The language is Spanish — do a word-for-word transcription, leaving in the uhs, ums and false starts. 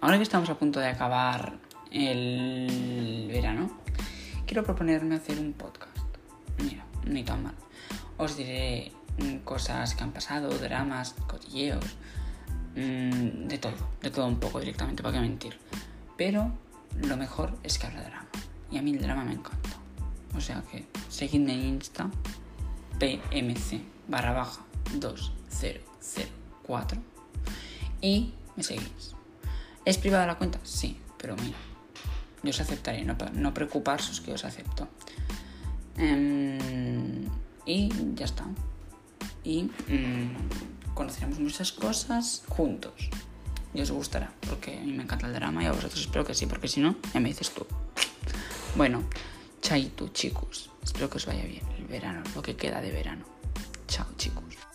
Ahora que estamos a punto de acabar el verano, quiero proponerme hacer un podcast. Mira, ni tan mal. Os diré cosas que han pasado, dramas, cotilleos, mmm, de todo, de todo un poco directamente, para qué mentir. Pero lo mejor es que habla drama. Y a mí el drama me encanta. O sea que seguidme en Insta, P M C dos cero cero cuatro, y me seguís. ¿Es privada la cuenta? Sí, pero mira, yo os aceptaré, no, no preocuparos que os acepto. Um, y ya está. Y um, conoceremos muchas cosas juntos. Y os gustará, porque a mí me encanta el drama y a vosotros espero que sí, porque si no, ya me dices tú. Bueno, chaito chicos, espero que os vaya bien el verano, lo que queda de verano. Chao chicos.